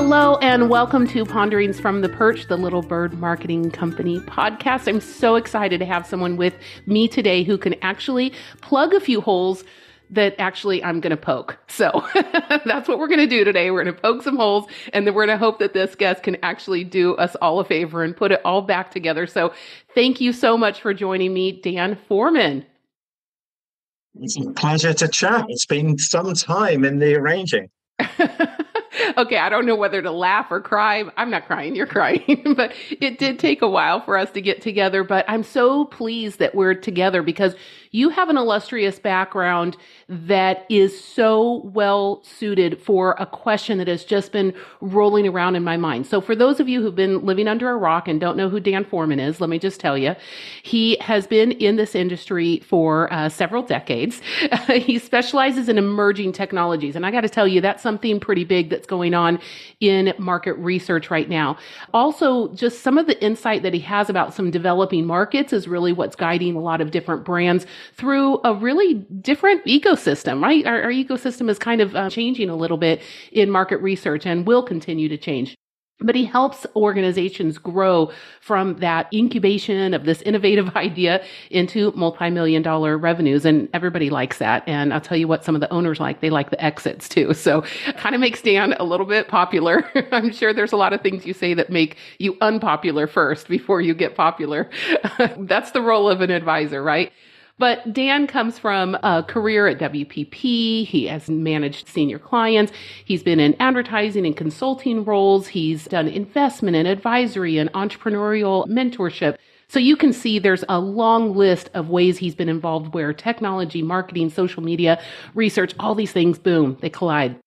Hello and welcome to Ponderings from the Perch, the Little Bird Marketing Company podcast. I'm so excited to have someone with me today who can actually plug a few holes that actually I'm going to poke. So that's what we're going to do today. We're going to poke some holes and then we're going to hope that this guest can actually do us all a favor and put it all back together. So thank you so much for joining me, Dan Foreman. It's a pleasure to chat. It's been some time in the arranging. Okay, I don't know whether to laugh or cry. I'm not crying, you're crying. But it did take a while for us to get together. But I'm so pleased that we're together because you have an illustrious background that is so well suited for a question that has just been rolling around in my mind. So for those of you who've been living under a rock and don't know who Dan Foreman is, let me just tell you, he has been in this industry for several decades. He specializes in emerging technologies. And I got to tell you, that's something pretty big that's going on in market research right now. Also, just some of the insight that he has about some developing markets is really what's guiding a lot of different brands through a really different ecosystem, right? Our ecosystem is kind of changing a little bit in market research and will continue to change. But he helps organizations grow from that incubation of this innovative idea into multi-million-dollar revenues. And everybody likes that. And I'll tell you what some of the owners like. They like the exits too. So kind of makes Dan a little bit popular. I'm sure there's a lot of things you say that make you unpopular first before you get popular. That's the role of an advisor, right? But Dan comes from a career at WPP. He has managed senior clients. He's been in advertising and consulting roles. He's done investment and advisory and entrepreneurial mentorship. So you can see there's a long list of ways he's been involved where technology, marketing, social media, research, all these things, boom, they collide.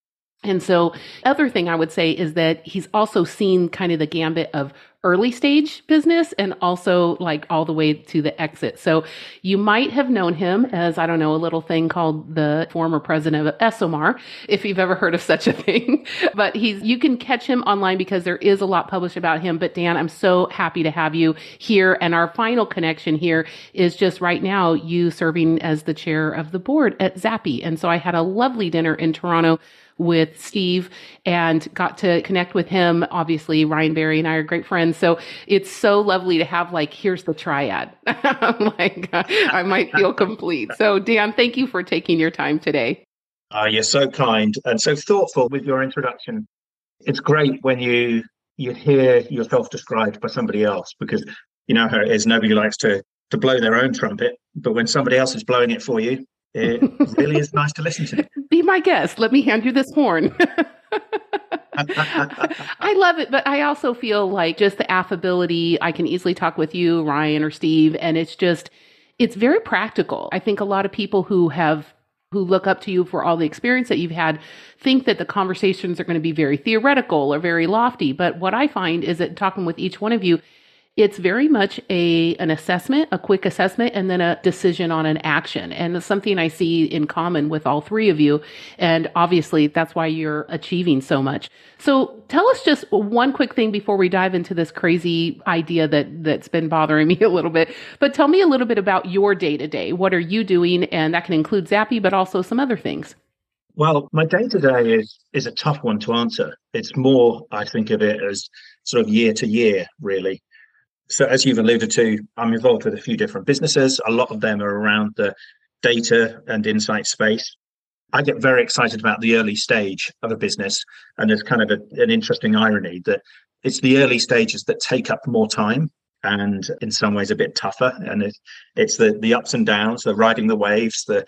And so other thing I would say is that he's also seen kind of the gambit of early stage business and also like all the way to the exit. So you might have known him as, I don't know, a little thing called the former president of Esomar, if you've ever heard of such a thing. But you can catch him online because there is a lot published about him. But Dan, I'm so happy to have you here. And our final connection here is just right now you serving as the chair of the board at Zappi. And so I had a lovely dinner in Toronto with Steve and got to connect with him. Obviously, Ryan Berry and I are great friends. So it's so lovely to have like, here's the triad. I'm like, I might feel complete. So Dan, thank you for taking your time today. You're so kind and so thoughtful with your introduction. It's great when you hear yourself described by somebody else because you know how it is. Nobody likes to blow their own trumpet, but when somebody else is blowing it for you, it really is nice to listen to. Be my guest. Let me hand you this horn. I love it, but I also feel like just the affability. I can easily talk with you, Ryan or Steve, and it's very practical. I think a lot of people who look up to you for all the experience that you've had think that the conversations are going to be very theoretical or very lofty. But what I find is that talking with each one of you, it's very much an assessment, a quick assessment, and then a decision on an action. And it's something I see in common with all three of you. And obviously, that's why you're achieving so much. So tell us just one quick thing before we dive into this crazy idea that's been bothering me a little bit. But tell me a little bit about your day-to-day. What are you doing? And that can include Zappi, but also some other things. Well, my day-to-day is a tough one to answer. It's more, I think of it as sort of year-to-year, really. So as you've alluded to, I'm involved with a few different businesses. A lot of them are around the data and insight space. I get very excited about the early stage of a business. And there's kind of an interesting irony that it's the early stages that take up more time and in some ways a bit tougher. And it's the ups and downs, the riding the waves, the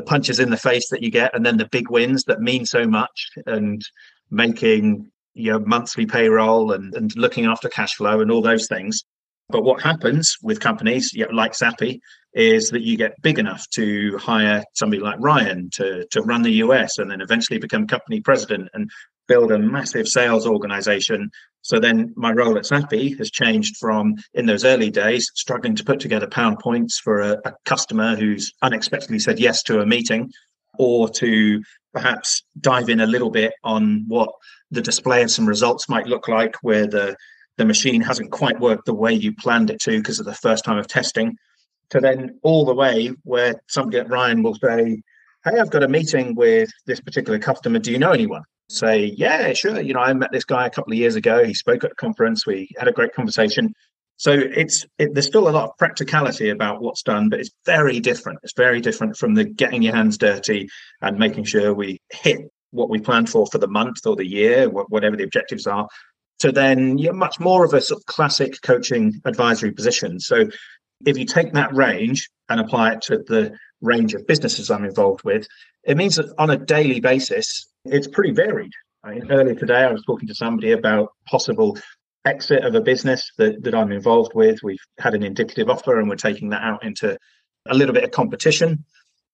punches in the face that you get, and then the big wins that mean so much and making your monthly payroll and looking after cash flow and all those things. But what happens with companies like Zappi is that you get big enough to hire somebody like Ryan to run the US and then eventually become company president and build a massive sales organization. So then my role at Zappi has changed from, in those early days, struggling to put together PowerPoints for a customer who's unexpectedly said yes to a meeting, or to perhaps dive in a little bit on what the display of some results might look like where the machine hasn't quite worked the way you planned it to because of the first time of testing, to then all the way where somebody at Ryan will say, hey, I've got a meeting with this particular customer. Do you know anyone? say, yeah, sure. You know, I met this guy a couple of years ago. He spoke at a conference. We had a great conversation. So there's still a lot of practicality about what's done, but it's very different. It's very different from the getting your hands dirty and making sure we hit what we planned for the month or the year, whatever the objectives are. So then you're much more of a sort of classic coaching advisory position. So if you take that range and apply it to the range of businesses I'm involved with, it means that on a daily basis, it's pretty varied. I mean, earlier today, I was talking to somebody about possible exit of a business that I'm involved with. We've had an indicative offer and we're taking that out into a little bit of competition.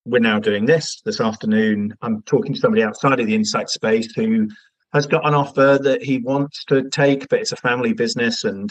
We're now doing this afternoon. I'm talking to somebody outside of the insight space who has got an offer that he wants to take, but it's a family business and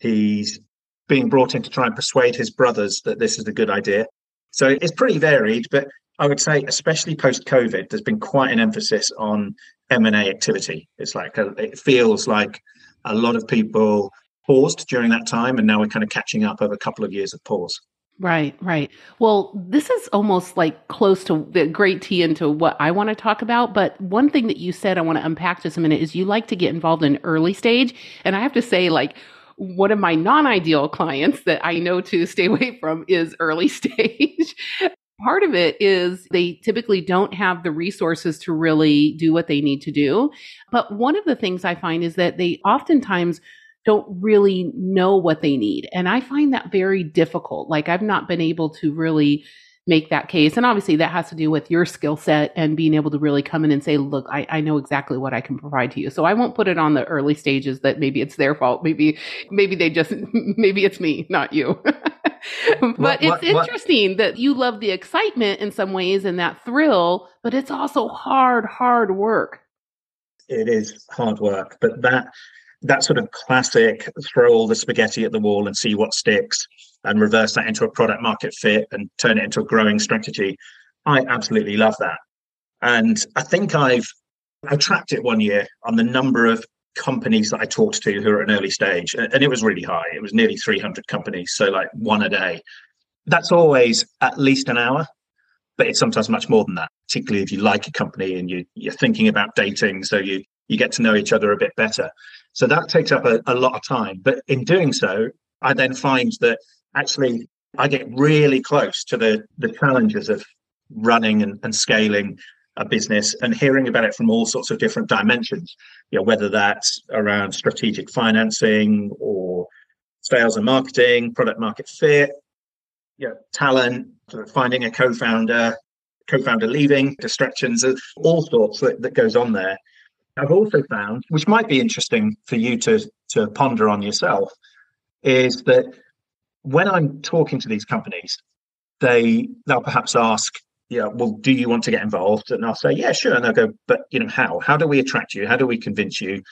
he's being brought in to try and persuade his brothers that this is a good idea. So it's pretty varied, but I would say, especially post-COVID, there's been quite an emphasis on M&A activity. It's like it feels like a lot of people paused during that time, and now we're kind of catching up over a couple of years of pause. Right, right. Well, this is almost like close to the great tee into what I want to talk about. But one thing that you said I want to unpack just a minute is you like to get involved in early stage. And I have to say, like, one of my non-ideal clients that I know to stay away from is early stage. Part of it is they typically don't have the resources to really do what they need to do. But one of the things I find is that they oftentimes don't really know what they need. And I find that very difficult. Like, I've not been able to really make that case. And obviously that has to do with your skill set and being able to really come in and say, look, I know exactly what I can provide to you. So I won't put it on the early stages that maybe it's their fault. Maybe it's me, not you. But it's interesting that you love the excitement in some ways and that thrill, but it's also hard work. It is hard work, but that sort of classic throw all the spaghetti at the wall and see what sticks and reverse that into a product market fit and turn it into a growing strategy. I absolutely love that. And I think I tracked it one year on the number of companies that I talked to who are at an early stage. And it was really high. It was nearly 300 companies. So like one a day. That's always at least an hour, but it's sometimes much more than that, particularly if you like a company and you're thinking about dating. So you get to know each other a bit better. So that takes up a lot of time. But in doing so, I then find that actually I get really close to the challenges of running and scaling a business and hearing about it from all sorts of different dimensions, you know, whether that's around strategic financing or sales and marketing, product market fit, you know, talent, finding a co-founder leaving, distractions, all sorts that goes on there. I've also found, which might be interesting for you to ponder on yourself, is that when I'm talking to these companies, they'll perhaps ask, yeah, well, do you want to get involved? And I'll say, yeah, sure. And they'll go, but you know, how? How do we attract you? How do we convince you?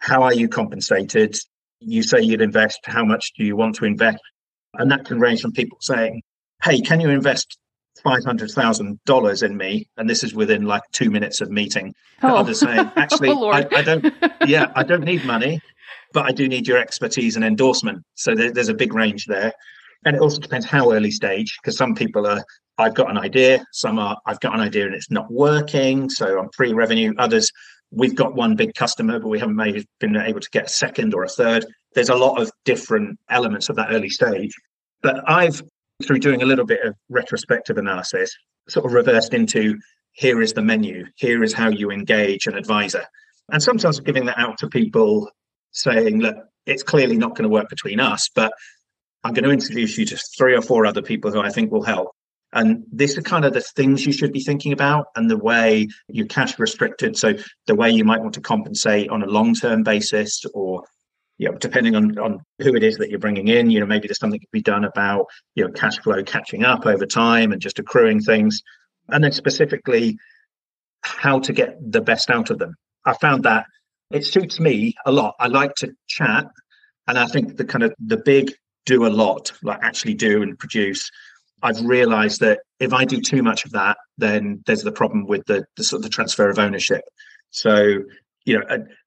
How are you compensated? You say you'd invest. How much do you want to invest? And that can range from people saying, hey, can you invest $500,000 in me, and this is within like 2 minutes of meeting. Oh. Others saying, actually, oh, I don't need money, but I do need your expertise and endorsement. So there's a big range there, and it also depends how early stage, because some people are, I've got an idea. Some are, I've got an idea and it's not working, so I'm pre-revenue. Others, we've got one big customer, but we haven't been able to get a second or a third. There's a lot of different elements of that early stage, but I've, through doing a little bit of retrospective analysis, sort of reversed into here is the menu, here is how you engage an advisor. And sometimes giving that out to people saying, look, it's clearly not going to work between us, but I'm going to introduce you to 3 or 4 other people who I think will help. And these are kind of the things you should be thinking about and the way you're cash restricted. So the way you might want to compensate on a long-term basis, or you know, depending on who it is that you're bringing in, you know, maybe there's something that can be done about, you know, cash flow catching up over time and just accruing things. And then specifically how to get the best out of them. I found that it suits me a lot. I like to chat, and I think the kind of the big do a lot, like actually do and produce. I've realized that if I do too much of that, then there's the problem with the sort of the transfer of ownership. So, you know,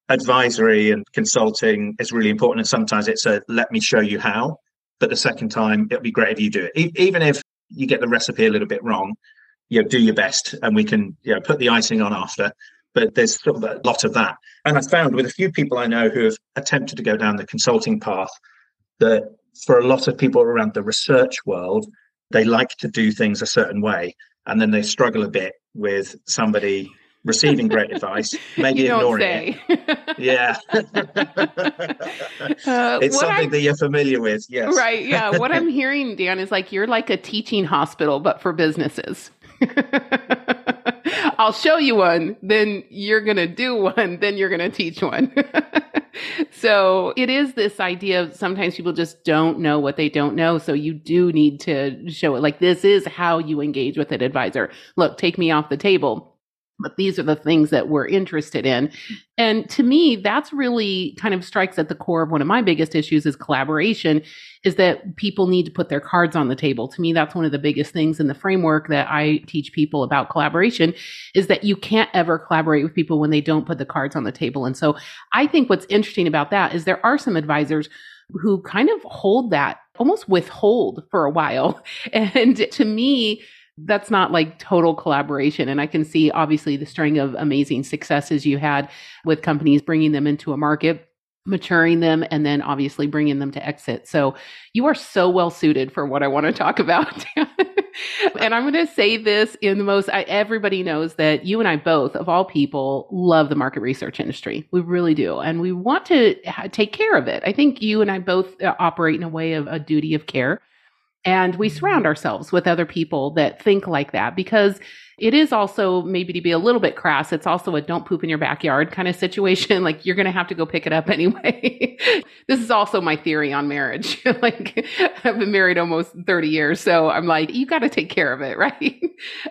advisory and consulting is really important, and sometimes it's a let me show you how, but the second time it'll be great if you do it, even if you get the recipe a little bit wrong, you know, do your best and we can, you know, put the icing on after. but there's still a lot of that. And I found with a few people I know who have attempted to go down the consulting path that for a lot of people around the research world, they like to do things a certain way, and then they struggle a bit with somebody receiving great advice, maybe ignoring it. Yeah. It's something that you're familiar with. Yes. Right. Yeah. What I'm hearing, Dan, is like you're like a teaching hospital, but for businesses. I'll show you one, then you're going to do one, then you're going to teach one. So it is this idea of sometimes people just don't know what they don't know. So you do need to show it, like, this is how you engage with an advisor. Look, take me off the table, but these are the things that we're interested in. And to me, that's really kind of strikes at the core of one of my biggest issues is collaboration, is that people need to put their cards on the table. To me, that's one of the biggest things in the framework that I teach people about collaboration, is that you can't ever collaborate with people when they don't put the cards on the table. And so I think what's interesting about that is there are some advisors who kind of hold that, almost withhold for a while. And to me, that's not like total collaboration. And I can see obviously the string of amazing successes you had with companies, bringing them into a market, maturing them, and then obviously bringing them to exit. So you are so well suited for what I want to talk about. And I'm going to say this in the most, everybody knows that you and I both, of all people, love the market research industry. We really do. And we want to take care of it. I think you and I both operate in a way of a duty of care. And we surround ourselves with other people that think like that, because it is also, maybe to be a little bit crass, it's also a don't poop in your backyard kind of situation. Like, you're going to have to go pick it up anyway. This is also my theory on marriage. Like, I've been married almost 30 years. So I'm like, you got to take care of it, right?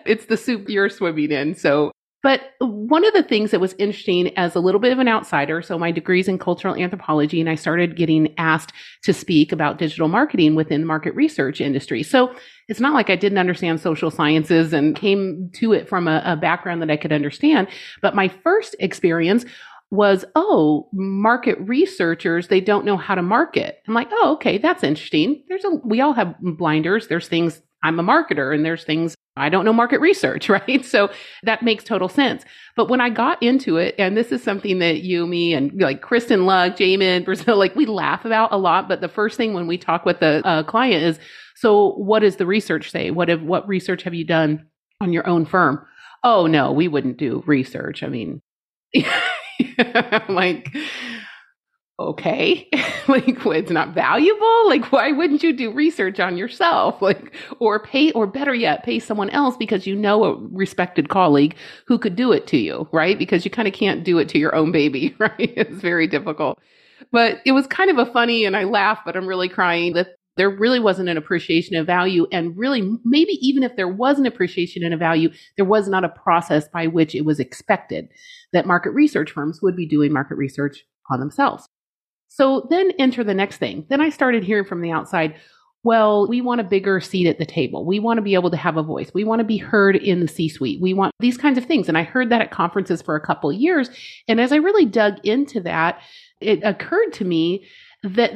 It's the soup you're swimming in. So, but one of the things that was interesting as a little bit of an outsider, so my degree's in cultural anthropology, and I started getting asked to speak about digital marketing within the market research industry. So it's not like I didn't understand social sciences and came to it from a background that I could understand. But my first experience was, oh, market researchers, they don't know how to market. I'm like, oh, okay, that's interesting. We all have blinders. There's things, I'm a marketer, and there's things I don't know market research, right? So that makes total sense. But when I got into it, and this is something that you, me, and like Kristen Lugg, Jamin, Brazil, like we laugh about a lot. But the first thing when we talk with the client is, so what does the research say? What research have you done on your own firm? Oh no, we wouldn't do research. I mean, I'm like, okay, like, it's not valuable. Like, why wouldn't you do research on yourself? Like, or better yet, pay someone else, because you know a respected colleague who could do it to you, right? Because you kind of can't do it to your own baby, right? It's very difficult. But it was kind of a funny, and I laugh, but I'm really crying, that there really wasn't an appreciation of value. And really, maybe even if there was an appreciation and a value, there was not a process by which it was expected that market research firms would be doing market research on themselves. So then enter the next thing. Then I started hearing from the outside, well, we want a bigger seat at the table. We want to be able to have a voice. We want to be heard in the C-suite. We want these kinds of things. And I heard that at conferences for a couple of years. And as I really dug into that, it occurred to me that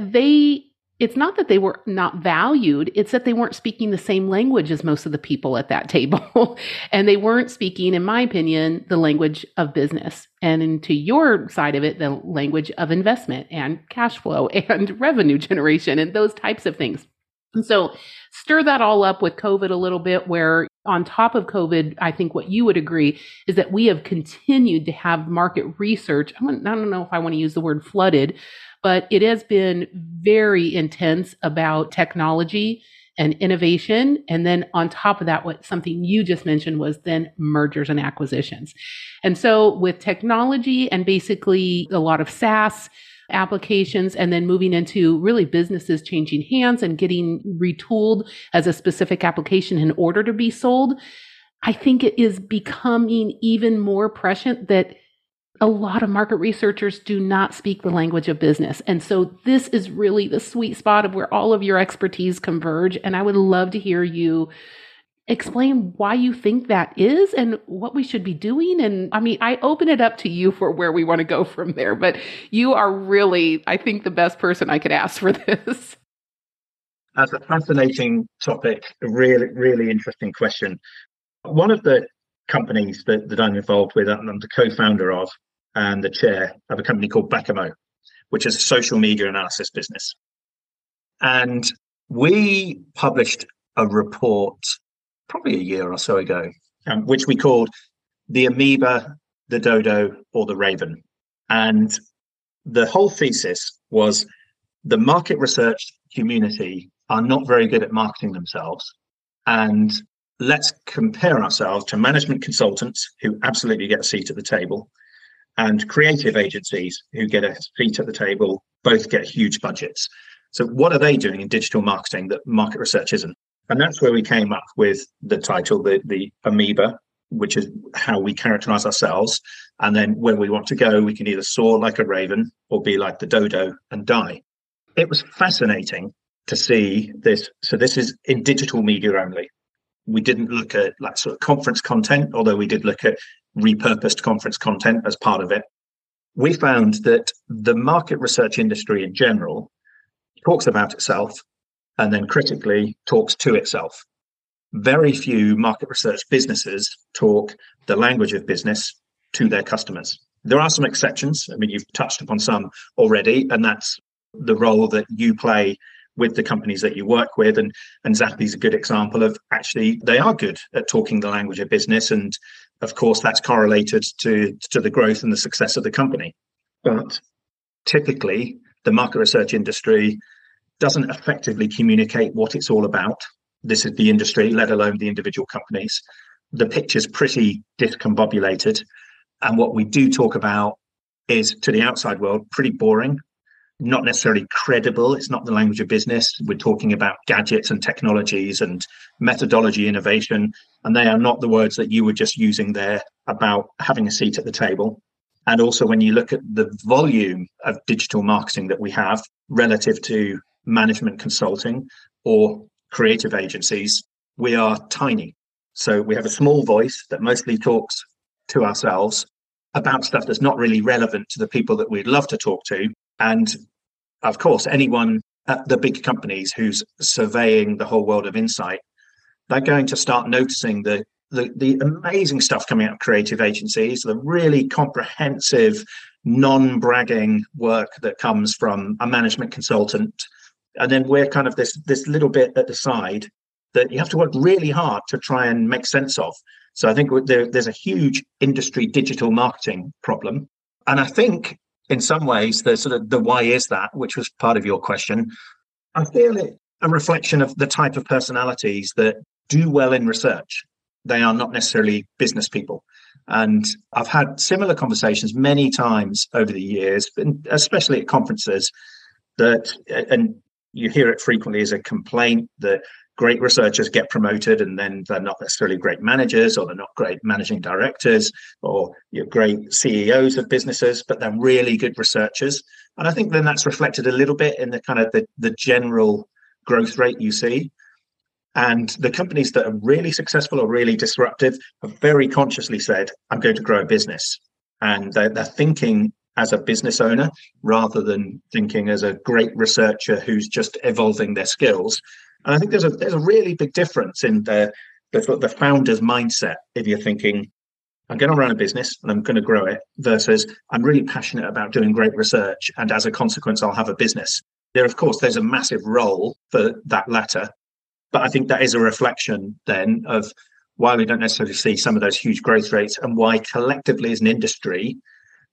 it's not that they were not valued, it's that they weren't speaking the same language as most of the people at that table. And they weren't speaking, in my opinion, the language of business. And into your side of it, the language of investment and cash flow and revenue generation and those types of things. And so stir that all up with COVID a little bit, where on top of COVID, I think what you would agree is that we have continued to have market research. I don't know if I want to use the word flooded, but it has been very intense about technology and innovation. And then on top of that, what something you just mentioned was then mergers and acquisitions. And so with technology and basically a lot of SaaS applications, and then moving into really businesses changing hands and getting retooled as a specific application in order to be sold, I think it is becoming even more prescient that a lot of market researchers do not speak the language of business. And so this is really the sweet spot of where all of your expertise converge. And I would love to hear you explain why you think that is and what we should be doing. And I mean, I open it up to you for where we want to go from there, but you are really, I think, the best person I could ask for this. That's a fascinating topic, a really, really interesting question. One of the companies that I'm involved with. I'm the co-founder of and the chair of a company called Beckamo, which is a social media analysis business. And we published a report probably a year or so ago, which we called the Amoeba, the Dodo, or the Raven. And the whole thesis was the market research community are not very good at marketing themselves. And let's compare ourselves to management consultants who absolutely get a seat at the table, and creative agencies who get a seat at the table, both get huge budgets. So what are they doing in digital marketing that market research isn't? And that's where we came up with the title, the Amoeba, which is how we characterize ourselves. And then when we want to go, we can either soar like a raven or be like the dodo and die. It was fascinating to see this. So this is in digital media only. We didn't look at like sort of conference content, although we did look at repurposed conference content as part of it. We found that the market research industry in general talks about itself and then critically talks to itself. Very few market research businesses talk the language of business to their customers. There are some exceptions. I mean, you've touched upon some already, and that's the role that you play with the companies that you work with. And Zappi's a good example of actually they are good at talking the language of business. And of course, that's correlated to the growth and the success of the company. But typically, the market research industry doesn't effectively communicate what it's all about. This is the industry, let alone the individual companies. The picture's pretty discombobulated. And what we do talk about is, to the outside world, pretty boring, not necessarily credible. It's not the language of business. We're talking about gadgets and technologies and methodology innovation, and they are not the words that you were just using there about having a seat at the table. And also when you look at the volume of digital marketing that we have relative to management consulting or creative agencies, we are tiny. So we have a small voice that mostly talks to ourselves about stuff that's not really relevant to the people that we'd love to talk to. And of course, anyone at the big companies who's surveying the whole world of insight, they're going to start noticing the amazing stuff coming out of creative agencies, the really comprehensive, non-bragging work that comes from a management consultant. And then we're kind of this little bit at the side that you have to work really hard to try and make sense of. So I think there's a huge industry digital marketing problem. And I think in some ways, the sort of the why is that, which was part of your question, I feel it a reflection of the type of personalities that do well in research. They are not necessarily business people. And I've had similar conversations many times over the years, especially at conferences, and you hear it frequently as a complaint that great researchers get promoted and then they're not necessarily great managers, or they're not great managing directors, or you're great CEOs of businesses, but they're really good researchers. And I think then that's reflected a little bit in the kind of the general growth rate you see. And the companies that are really successful or really disruptive have very consciously said, I'm going to grow a business. And they're thinking as a business owner rather than thinking as a great researcher who's just evolving their skills. And I think there's a really big difference in the founder's mindset if you're thinking, I'm going to run a business and I'm going to grow it, versus I'm really passionate about doing great research and as a consequence, I'll have a business. There, of course, there's a massive role for that latter. But I think that is a reflection then of why we don't necessarily see some of those huge growth rates, and why collectively as an industry,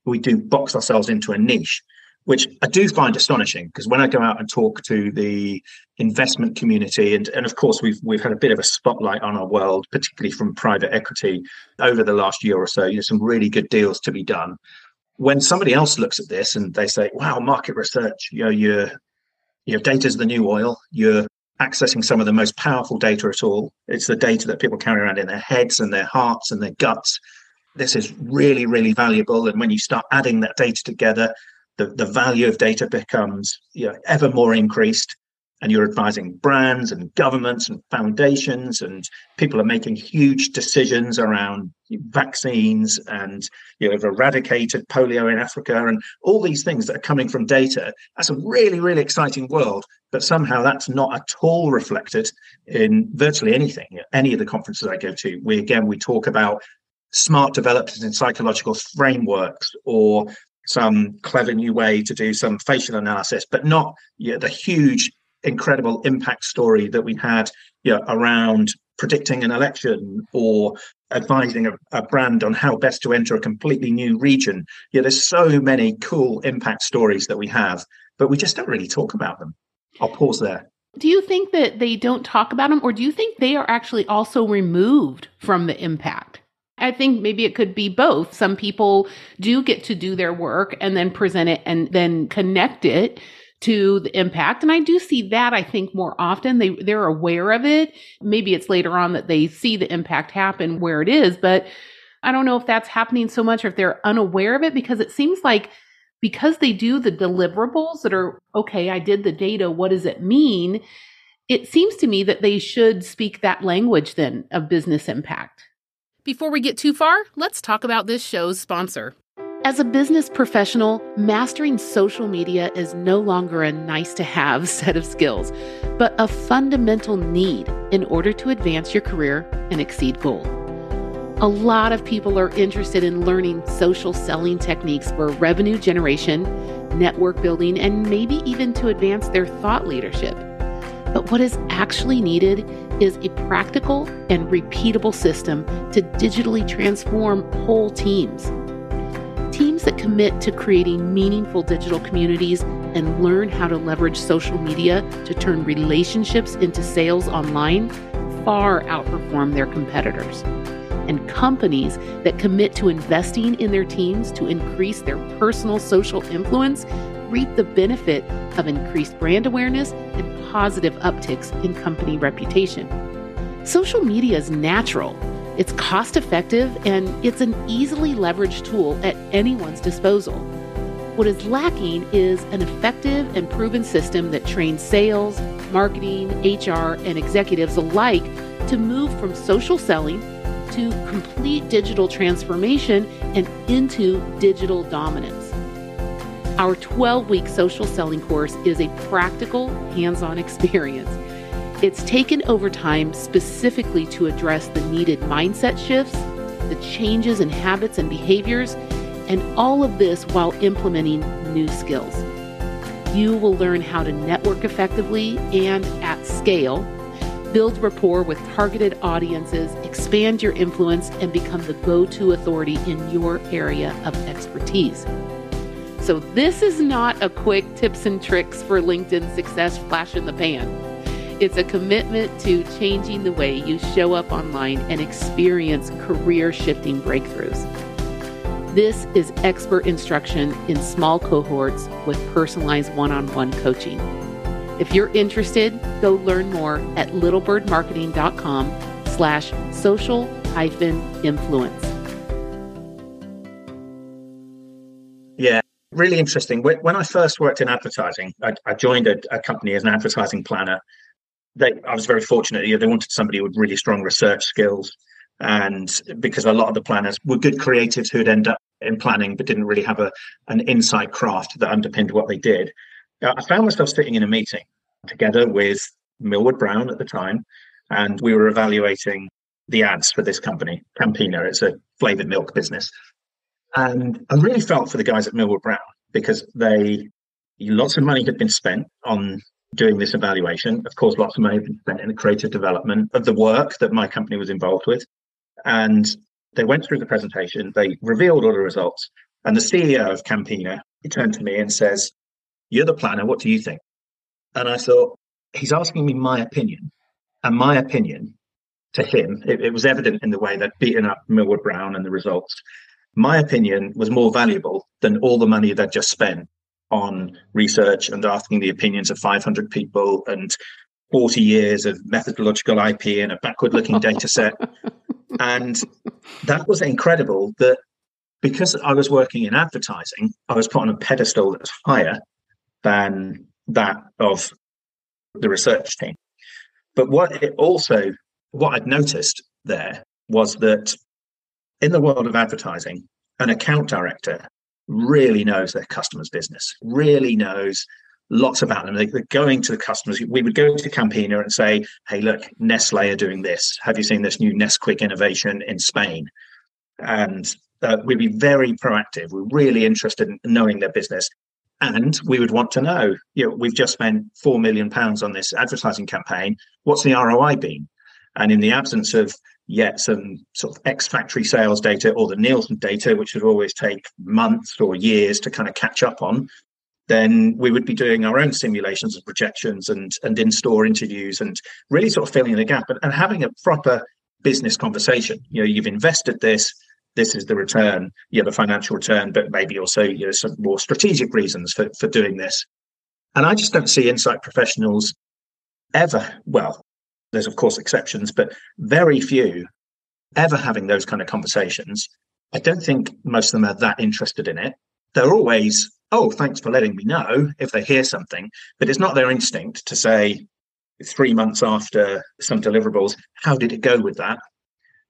we do box ourselves into a niche, which I do find astonishing, because when I go out and talk to the investment community, and of course, we've had a bit of a spotlight on our world, particularly from private equity over the last year or so. There's some really good deals to be done. When somebody else looks at this and they say, wow, market research, your data's the new oil, you're accessing some of the most powerful data at all. It's the data that people carry around in their heads and their hearts and their guts. This is really, really valuable. And when you start adding that data together, the value of data becomes ever more increased, and you're advising brands and governments and foundations, and people are making huge decisions around vaccines, and you've eradicated polio in Africa, and all these things that are coming from data. That's a really, really exciting world, but somehow that's not at all reflected in virtually anything. Any of the conferences I go to, we talk about smart developments in psychological frameworks or some clever new way to do some facial analysis, but not the huge, incredible impact story that we had around predicting an election or advising a brand on how best to enter a completely new region. There's so many cool impact stories that we have, but we just don't really talk about them. I'll pause there. Do you think that they don't talk about them, or do you think they are actually also removed from the impact? I think maybe it could be both. Some people do get to do their work and then present it and then connect it to the impact. And I do see that, I think, more often. They're aware of it. Maybe it's later on that they see the impact happen where it is. But I don't know if that's happening so much or if they're unaware of it, because it seems like because they do the deliverables that are, okay, I did the data, what does it mean? It seems to me that they should speak that language then of business impact. Before we get too far, let's talk about this show's sponsor. As a business professional, mastering social media is no longer a nice-to-have set of skills, but a fundamental need in order to advance your career and exceed goals. A lot of people are interested in learning social selling techniques for revenue generation, network building, and maybe even to advance their thought leadership. But what is actually needed is a practical and repeatable system to digitally transform whole teams. Teams that commit to creating meaningful digital communities and learn how to leverage social media to turn relationships into sales online far outperform their competitors. And companies that commit to investing in their teams to increase their personal social influence reap the benefit of increased brand awareness and positive upticks in company reputation. Social media is natural. It's cost-effective, and it's an easily leveraged tool at anyone's disposal. What is lacking is an effective and proven system that trains sales, marketing, HR, and executives alike to move from social selling to complete digital transformation and into digital dominance. Our 12-week social selling course is a practical, hands-on experience. It's taken over time specifically to address the needed mindset shifts, the changes in habits and behaviors, and all of this while implementing new skills. You will learn how to network effectively and at scale, build rapport with targeted audiences, expand your influence, and become the go-to authority in your area of expertise. So this is not a quick tips and tricks for LinkedIn success flash in the pan. It's a commitment to changing the way you show up online and experience career-shifting breakthroughs. This is expert instruction in small cohorts with personalized one-on-one coaching. If you're interested, go learn more at littlebirdmarketing.com/social-influence. Yeah. Really interesting. When I first worked in advertising, I joined a company as an advertising planner. I was very fortunate. They wanted somebody with really strong research skills, and because a lot of the planners were good creatives who'd end up in planning but didn't really have an inside craft that underpinned what they did. I found myself sitting in a meeting together with Millward Brown at the time, and we were evaluating the ads for this company, Campina. It's a flavoured milk business. And I really felt for the guys at Millward Brown because lots of money had been spent on doing this evaluation. Of course, lots of money had been spent in the creative development of the work that my company was involved with. And they went through the presentation, they revealed all the results. And the CEO of Campina, he turned to me and says, "You're the planner, what do you think?" And I thought, he's asking me my opinion. And my opinion to him, it was evident in the way that beating up Millward Brown and the results, my opinion was more valuable than all the money they'd just spent on research and asking the opinions of 500 people and 40 years of methodological IP and a backward-looking data set. And that was incredible that because I was working in advertising, I was put on a pedestal that was higher than that of the research team. But what I'd noticed there was that in the world of advertising, an account director really knows their customer's business, really knows lots about them. They're going to the customers. We would go to Campina and say, "Hey, look, Nestle are doing this. Have you seen this new Nesquik innovation in Spain?" and we'd be very proactive. We're really interested in knowing their business, and we would want to know, you know, we've just spent £4 million on this advertising campaign. What's the ROI been? And in the absence of yet some sort of ex-factory sales data or the Nielsen data, which would always take months or years to kind of catch up on, then we would be doing our own simulations and projections and in-store interviews and really sort of filling the gap and having a proper business conversation. You know, you've invested this, this is the return, you know, the financial return, but maybe also, you know, some more strategic reasons for doing this. And I just don't see insight professionals ever, well, there's of course exceptions, but very few ever having those kind of conversations. I don't think most of them are that interested in it. They're always, oh, thanks for letting me know, if they hear something, but it's not their instinct to say 3 months after some deliverables, how did it go with that?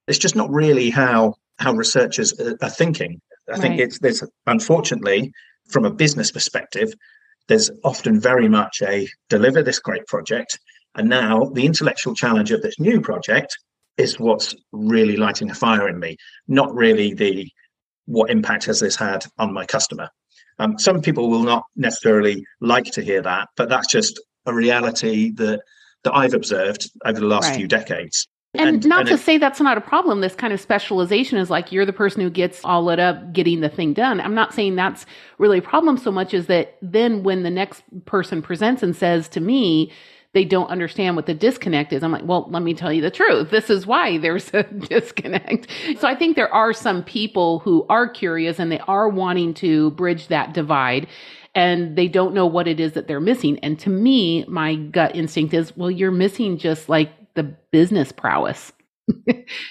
It's just not really how researchers are thinking. I think there's unfortunately, from a business perspective, there's often very much a deliver this great project. And now the intellectual challenge of this new project is what's really lighting a fire in me, not really the what impact has this had on my customer. Some people will not necessarily like to hear that, but that's just a reality that I've observed over the last few decades. And not to say that's not a problem. This kind of specialization is like, you're the person who gets all lit up getting the thing done. I'm not saying that's really a problem so much as that then when the next person presents and says to me, they don't understand what the disconnect is. I'm like, well, let me tell you the truth. This is why there's a disconnect. So I think there are some people who are curious and they are wanting to bridge that divide and they don't know what it is that they're missing. And to me, my gut instinct is, well, you're missing just like the business prowess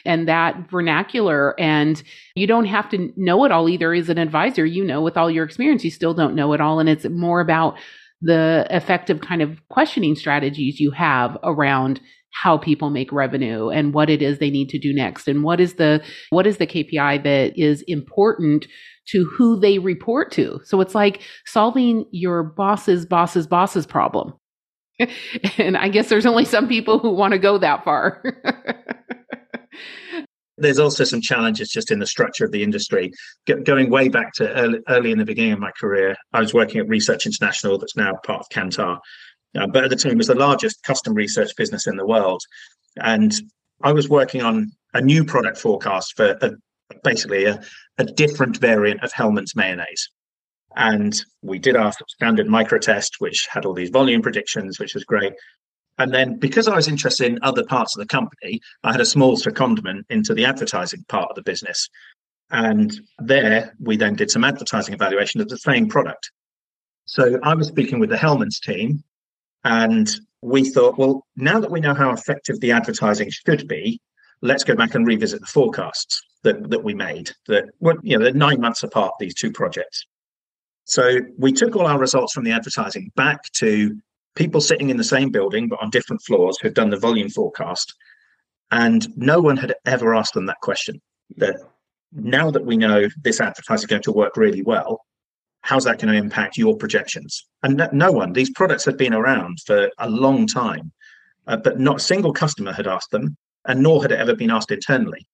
and that vernacular. And you don't have to know it all either as an advisor, you know, with all your experience, you still don't know it all. And it's more about the effective kind of questioning strategies you have around how people make revenue and what it is they need to do next. And what is the KPI that is important to who they report to. So it's like solving your boss's problem. And I guess there's only some people who want to go that far. There's also some challenges just in the structure of the industry. Going way back to early in the beginning of my career, I was working at Research International, that's now part of Kantar. But at the time, it was the largest custom research business in the world. And I was working on a new product forecast for basically a different variant of Hellmann's mayonnaise. And we did our standard micro test, which had all these volume predictions, which was great. And then because I was interested in other parts of the company, I had a small secondment into the advertising part of the business. And there we then did some advertising evaluation of the same product. So I was speaking with the Hellmann's team and we thought, well, now that we know how effective the advertising should be, let's go back and revisit the forecasts that we made that were, you know, 9 months apart, these two projects. So we took all our results from the advertising back to people sitting in the same building, but on different floors who've done the volume forecast. And no one had ever asked them that question, that now that we know this advertising is going to work really well, how's that going to impact your projections? And no one, these products had been around for a long time, but not a single customer had asked them, and nor had it ever been asked internally.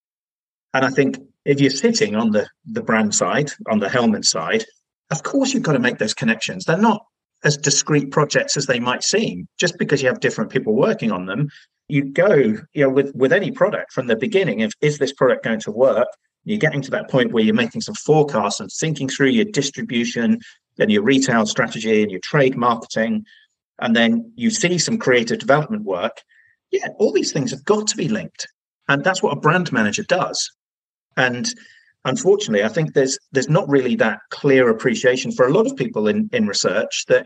And I think if you're sitting on the brand side, on the Hellman side, of course you've got to make those connections. They're not as discrete projects as they might seem, just because you have different people working on them. You go, you know, with any product from the beginning of, is this product going to work? You're getting to that point where you're making some forecasts and thinking through your distribution and your retail strategy and your trade marketing. And then you see some creative development work. Yeah, all these things have got to be linked. And that's what a brand manager does. And unfortunately, I think there's not really that clear appreciation for a lot of people in research that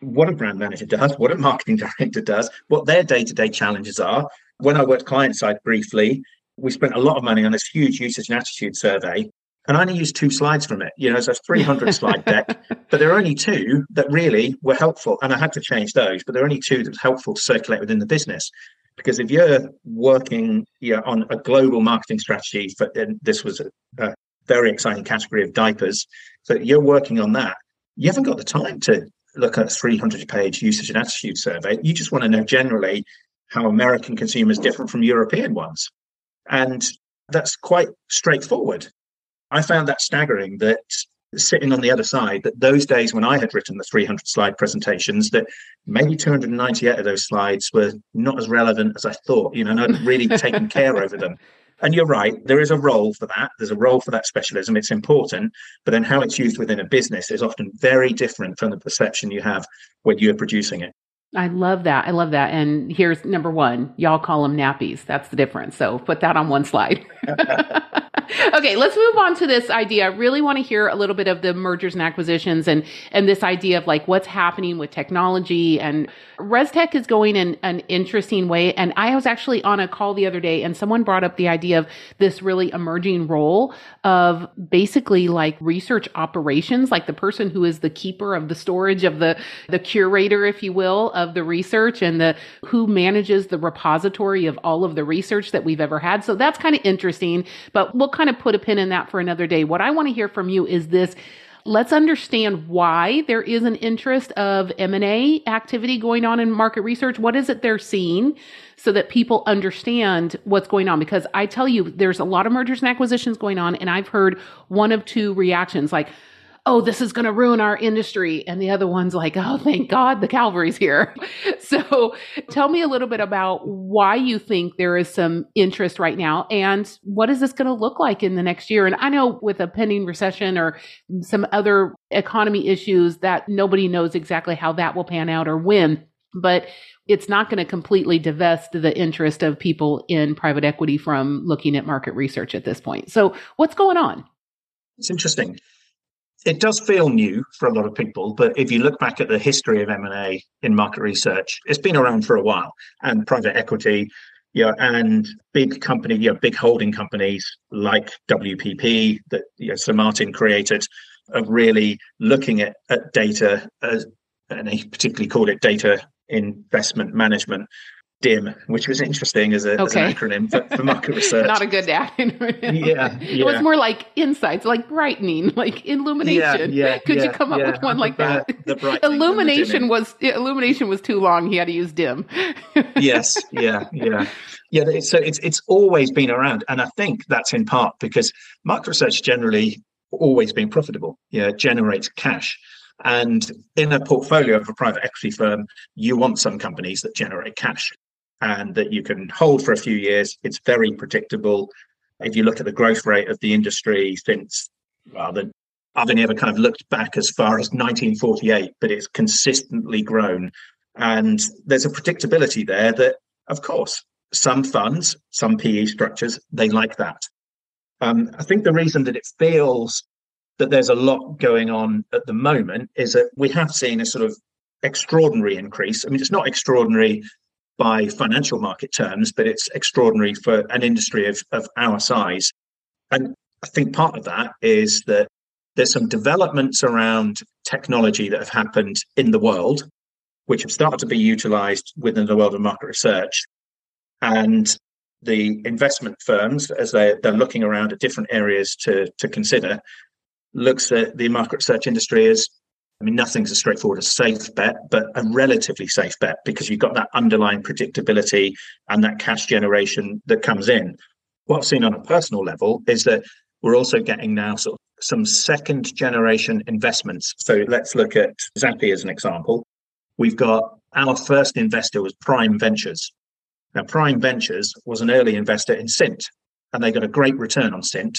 what a brand manager does, what a marketing director does, what their day-to-day challenges are. When I worked client-side briefly, we spent a lot of money on this huge usage and attitude survey, and I only used 2 slides from it. You know, it's a 300-slide deck, but there are only 2 that really were helpful, and I had to change those, but there are only 2 that was helpful to circulate within the business. Because if you're working on a global marketing strategy, and this was a very exciting category of diapers, so you're working on that, you haven't got the time to look at a 300-page usage and attitude survey. You just want to know generally how American consumers differ from European ones. And that's quite straightforward. I found that staggering, that sitting on the other side, that those days when I had written the 300 slide presentations, that maybe 298 of those slides were not as relevant as I thought, you know, and I'd really taken care over them. And you're right, there is a role for that. There's a role for that specialism. It's important. But then how it's used within a business is often very different from the perception you have when you're producing it. I love that. I love that. And here's number one, y'all call them nappies. That's the difference. So put that on one slide. Okay, let's move on to this idea. I really want to hear a little bit of the mergers and acquisitions and this idea of like what's happening with technology. And ResTech is going in an interesting way. And I was actually on a call the other day and someone brought up the idea of this really emerging role of basically like research operations, like the person who is the keeper of the storage of the curator, if you will, of the research and the who manages the repository of all of the research that we've ever had. So that's kind of interesting, but we'll kind of put a pin in that for another day. What I want to hear from you is this. Let's understand why there is an interest of M&A activity going on in market research. What is it they're seeing so that people understand what's going on? Because I tell you, there's a lot of mergers and acquisitions going on, and I've heard one of two reactions, like, oh, this is going to ruin our industry. And the other one's like, oh, thank God the Calvary's here. So tell me a little bit about why you think there is some interest right now. And what is this going to look like in the next year? And I know with a pending recession or some other economy issues that nobody knows exactly how that will pan out or when, but it's not going to completely divest the interest of people in private equity from looking at market research at this point. So what's going on? It's interesting. It does feel new for a lot of people, but if you look back at the history of M&A in market research, it's been around for a while. And private equity, you know, and big company, you know, big holding companies like WPP that, you know, Sir Martin created, are really looking at data, and he particularly called it data investment management. DIM, which was interesting as an acronym for market research. Not a good acronym. Yeah. It was more like insights, like brightening, like illumination. Yeah, could you come up with one like that? The illumination was too long. He had to use DIM. Yes. Yeah. So it's always been around. And I think that's in part because market research generally always been profitable. Yeah. It generates cash. And in a portfolio of a private equity firm, you want some companies that generate cash and that you can hold for a few years. It's very predictable. If you look at the growth rate of the industry since, I've only ever kind of looked back as far as 1948, but it's consistently grown. And there's a predictability there that, of course, some funds, some PE structures, they like that. I think the reason that it feels that there's a lot going on at the moment is that we have seen a sort of extraordinary increase. I mean, it's not extraordinary by financial market terms, but it's extraordinary for an industry of our size. And I think part of that is that there's some developments around technology that have happened in the world, which have started to be utilized within the world of market research. And the investment firms, as they're looking around at different areas to consider, looks at the market research industry as, I mean, nothing's as straightforward as safe bet, but a relatively safe bet because you've got that underlying predictability and that cash generation that comes in. What I've seen on a personal level is that we're also getting now sort of some second generation investments. So let's look at Zappi as an example. We've got our first investor was Prime Ventures. Now, Prime Ventures was an early investor in Cint, and they got a great return on Cint.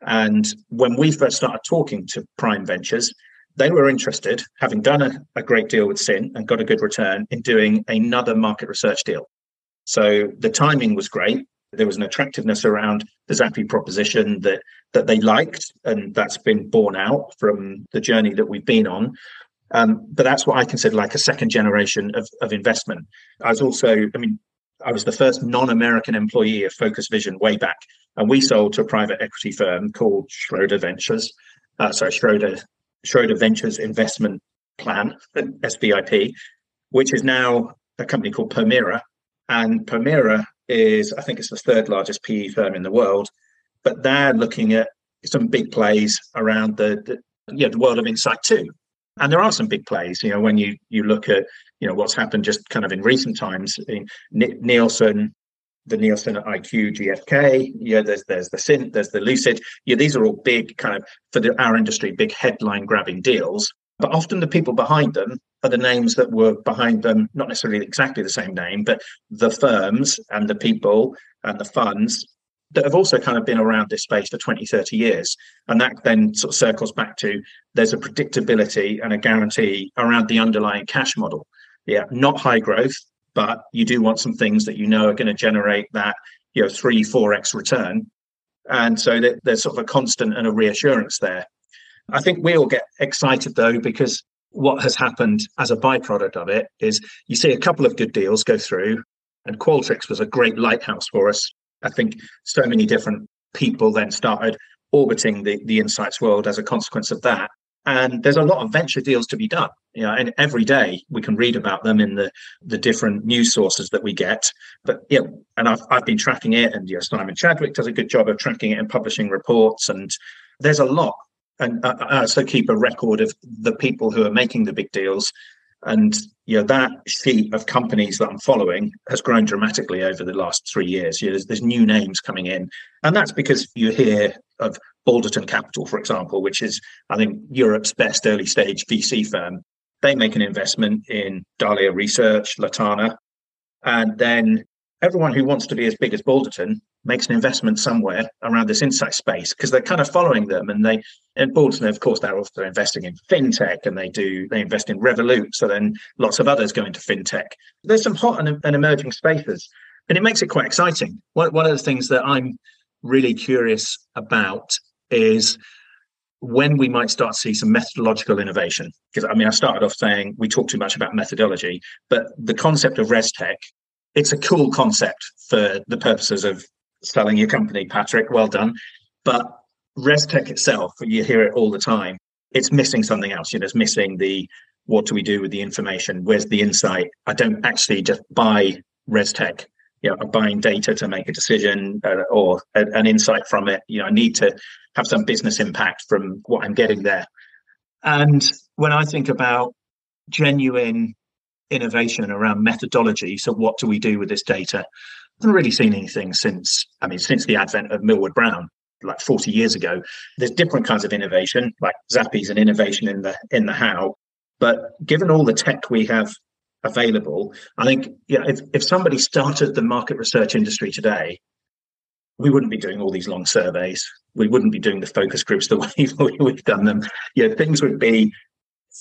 And when we first started talking to Prime Ventures, they were interested, having done a great deal with Cint and got a good return, in doing another market research deal. So the timing was great. There was an attractiveness around the Zappi proposition that they liked, and that's been borne out from the journey that we've been on. But that's what I consider like a second generation of investment. I was the first non-American employee of Focus Vision way back, and we sold to a private equity firm called Schroeder Ventures Investment Plan, SVIP, which is now a company called Permira. And Permira is, I think it's the third largest PE firm in the world, but they're looking at some big plays around the world of insight too. And there are some big plays, you know, when you look at, you know, what's happened just kind of in recent times. I mean, Nielsen the Nielsen IQ, GFK, there's the Cint, there's the Lucid. These are all big kind of, for our industry, big headline grabbing deals. But often the people behind them are the names that were behind them, not necessarily exactly the same name, but the firms and the people and the funds that have also kind of been around this space for 20, 30 years. And that then sort of circles back to there's a predictability and a guarantee around the underlying cash model. Yeah, not high growth, but you do want some things that you know are going to generate that 3-4x return. And so there's sort of a constant and a reassurance there. I think we all get excited, though, because what has happened as a byproduct of it is you see a couple of good deals go through, and Qualtrics was a great lighthouse for us. I think so many different people then started orbiting the insights world as a consequence of that. And there's a lot of venture deals to be done. And every day we can read about them in the different news sources that we get. But and I've been tracking it, and Simon Chadwick does a good job of tracking it and publishing reports. And there's a lot. And I also keep a record of the people who are making the big deals. And that sheet of companies that I'm following has grown dramatically over the last 3 years. There's new names coming in. And that's because you hear of Balderton Capital, for example, which is, I think, Europe's best early stage VC firm. They make an investment in Dahlia Research, Latana. And then everyone who wants to be as big as Balderton makes an investment somewhere around this insight space because they're kind of following them. And Balderton, of course, they're also investing in fintech, and they invest in Revolut. So then lots of others go into fintech. There's some hot and emerging spaces, and it makes it quite exciting. One of the things that I'm really curious about is when we might start to see some methodological innovation. Because I started off saying we talk too much about methodology, but the concept of ResTech, it's a cool concept for the purposes of selling your company, Patrick. Well done. But ResTech itself, you hear it all the time, it's missing something else. It's missing the what do we do with the information? Where's the insight? I don't actually just buy ResTech. I'm buying data to make a decision or an insight from it. I need to have some business impact from what I'm getting there. And when I think about genuine innovation around methodology, so what do we do with this data? I haven't really seen anything since the advent of Millward Brown, like 40 years ago. There's different kinds of innovation, like Zappi's an innovation in the how. But given all the tech we have available, I think if somebody started the market research industry today, we wouldn't be doing all these long surveys. We wouldn't be doing the focus groups the way we've done them. Things would be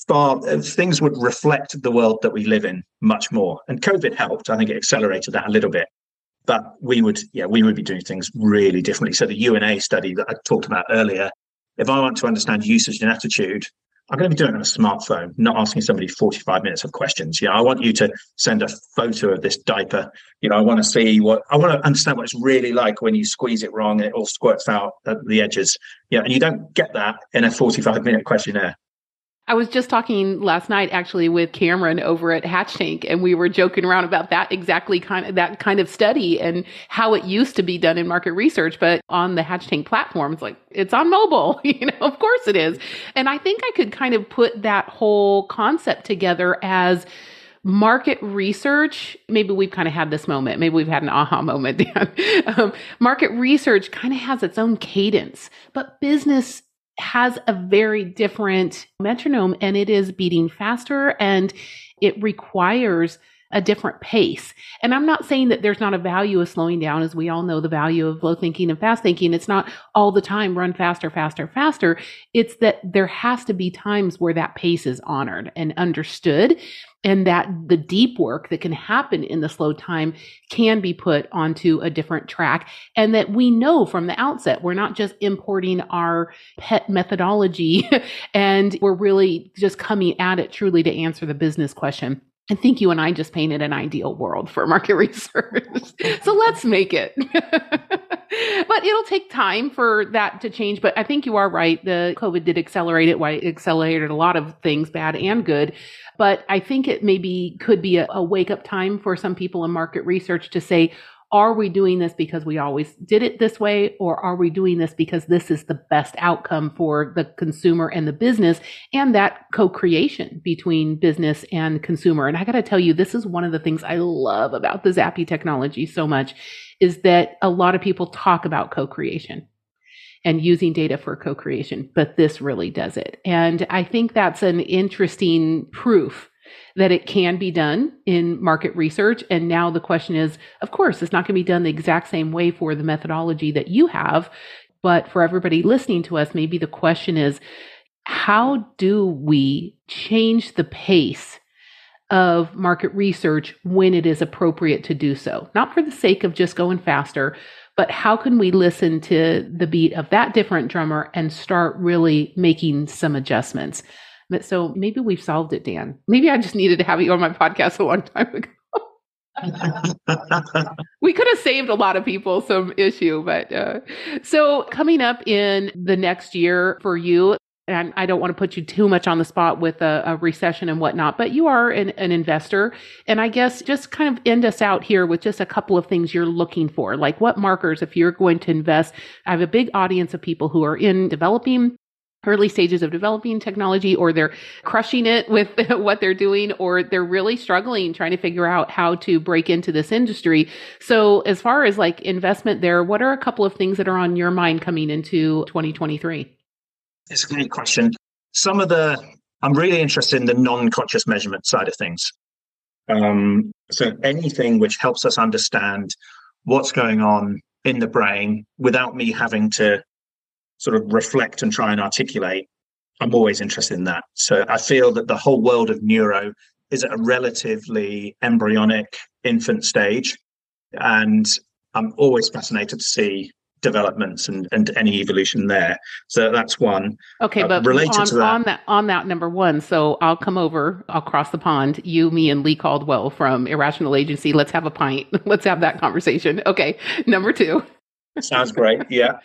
things would reflect the world that we live in much more. And COVID helped. I think it accelerated that a little bit. But we would be doing things really differently. So the UNA study that I talked about earlier, if I want to understand usage and attitude, I'm going to be doing it on a smartphone, not asking somebody 45 minutes of questions. I want you to send a photo of this diaper. I want to understand what it's really like when you squeeze it wrong and it all squirts out at the edges. And you don't get that in a 45-minute questionnaire. I was just talking last night, actually, with Cameron over at Hatch Tank, and we were joking around about that kind of study and how it used to be done in market research, but on the Hatch Tank platform, it's like, it's on mobile, of course it is. And I think I could kind of put that whole concept together as market research. Maybe we've kind of had this moment. Maybe we've had an aha moment, Dan. Market research kind of has its own cadence, but business has a very different metronome, and it is beating faster, and it requires a different pace. And I'm not saying that there's not a value of slowing down, as we all know, the value of slow thinking and fast thinking. It's not all the time run faster, faster, faster. It's that there has to be times where that pace is honored and understood, and that the deep work that can happen in the slow time can be put onto a different track. And that we know from the outset, we're not just importing our pet methodology and we're really just coming at it truly to answer the business question. I think you and I just painted an ideal world for market research. So let's make it. But it'll take time for that to change. But I think you are right. The COVID did accelerate it. Why it accelerated a lot of things, bad and good. But I think it maybe could be a wake up time for some people in market research to say, Are we doing this because we always did it this way, or are we doing this because this is the best outcome for the consumer and the business, and that co-creation between business and consumer? And I got to tell you, this is one of the things I love about the Zappi technology so much, is that a lot of people talk about co-creation and using data for co-creation, but this really does it. And I think that's an interesting proof that it can be done in market research. And now the question is, of course, it's not going to be done the exact same way for the methodology that you have, but for everybody listening to us, maybe the question is, how do we change the pace of market research when it is appropriate to do so? Not for the sake of just going faster, but how can we listen to the beat of that different drummer and start really making some adjustments? But so maybe we've solved it, Dan. Maybe I just needed to have you on my podcast a long time ago. We could have saved a lot of people some issue, but so coming up in the next year for you, and I don't want to put you too much on the spot with a recession and whatnot, but you are an investor. And I guess just kind of end us out here with just a couple of things you're looking for, like what markers, if you're going to invest. I have a big audience of people who are in developing early stages of developing technology, or they're crushing it with what they're doing, or they're really struggling trying to figure out how to break into this industry. So as far as like investment there, what are a couple of things that are on your mind coming into 2023? It's a great question. I'm really interested in the non-conscious measurement side of things. So anything which helps us understand what's going on in the brain without me having to sort of reflect and try and articulate, I'm always interested in that. So I feel that the whole world of neuro is at a relatively embryonic infant stage. And I'm always fascinated to see developments and any evolution there. So that's one. Okay, but related to that. On that number one, so I'll come over, I'll cross the pond, you, me, and Lee Caldwell from Irrational Agency. Let's have a pint. Let's have that conversation. Okay, number two. Sounds great, yeah.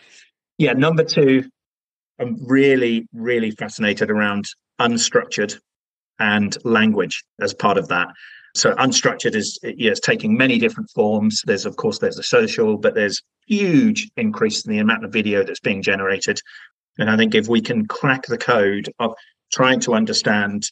Yeah, number two, I'm really, really fascinated around unstructured and language as part of that. So unstructured is, yeah, it's taking many different forms. There's the social, but there's huge increase in the amount of video that's being generated. And I think if we can crack the code of trying to understand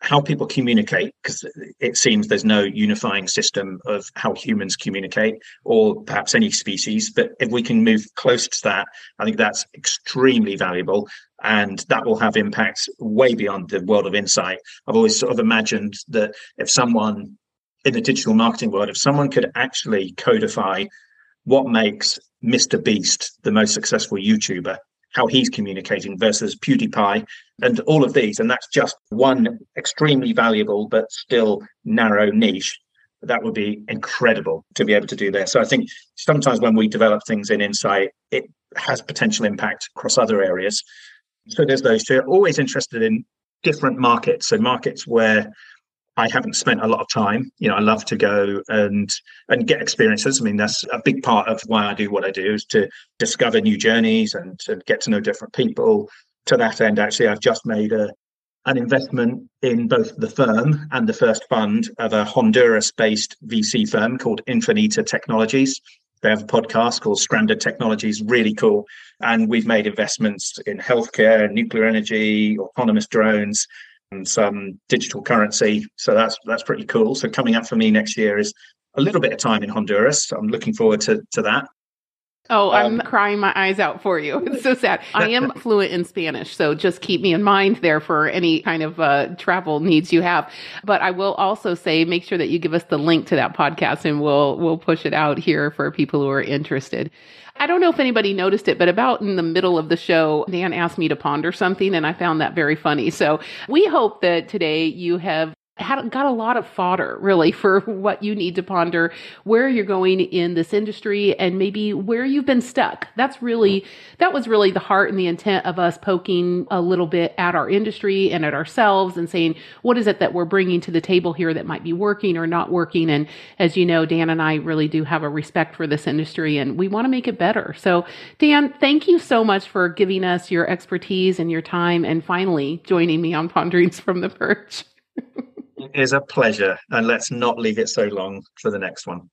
how people communicate, because it seems there's no unifying system of how humans communicate, or perhaps any species, but if we can move close to that, I think that's extremely valuable, and that will have impacts way beyond the world of insight. I've always sort of imagined that if someone in the digital marketing world, if someone could actually codify what makes Mr. Beast the most successful YouTuber, how he's communicating versus PewDiePie and all of these. And that's just one extremely valuable but still narrow niche. That would be incredible to be able to do there. So I think sometimes when we develop things in insight, it has potential impact across other areas. So there's those two. Always interested in different markets. So markets where I haven't spent a lot of time. You know, I love to go and get experiences. I mean, that's a big part of why I do what I do, is to discover new journeys and to get to know different people. To that end, actually, I've just made an investment in both the firm and the first fund of a Honduras-based VC firm called Infinita Technologies. They have a podcast called Stranded Technologies, really cool. And we've made investments in healthcare, nuclear energy, autonomous drones, and some digital currency. So that's pretty cool. So coming up for me next year is a little bit of time in Honduras. I'm looking forward to that. Oh, I'm crying my eyes out for you. It's so sad. I am fluent in Spanish, so just keep me in mind there for any kind of travel needs you have. But I will also say, make sure that you give us the link to that podcast, and we'll push it out here for people who are interested. I don't know if anybody noticed it, but about in the middle of the show, Dan asked me to ponder something, and I found that very funny. So we hope that today you have got a lot of fodder, really, for what you need to ponder, where you're going in this industry, and maybe where you've been stuck. That was really the heart and the intent of us poking a little bit at our industry and at ourselves and saying, what is it that we're bringing to the table here that might be working or not working? And as you know, Dan and I really do have a respect for this industry, and we want to make it better. So Dan, thank you so much for giving us your expertise and your time, and finally joining me on Ponderings from the Perch. It is a pleasure, and let's not leave it so long for the next one.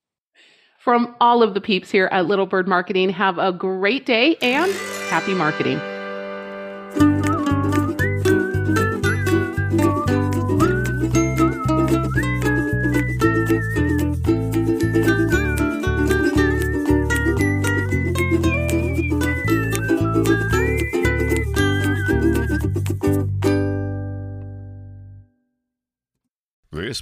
from all of the peeps here at Little Bird Marketing. Have a great day and happy marketing. This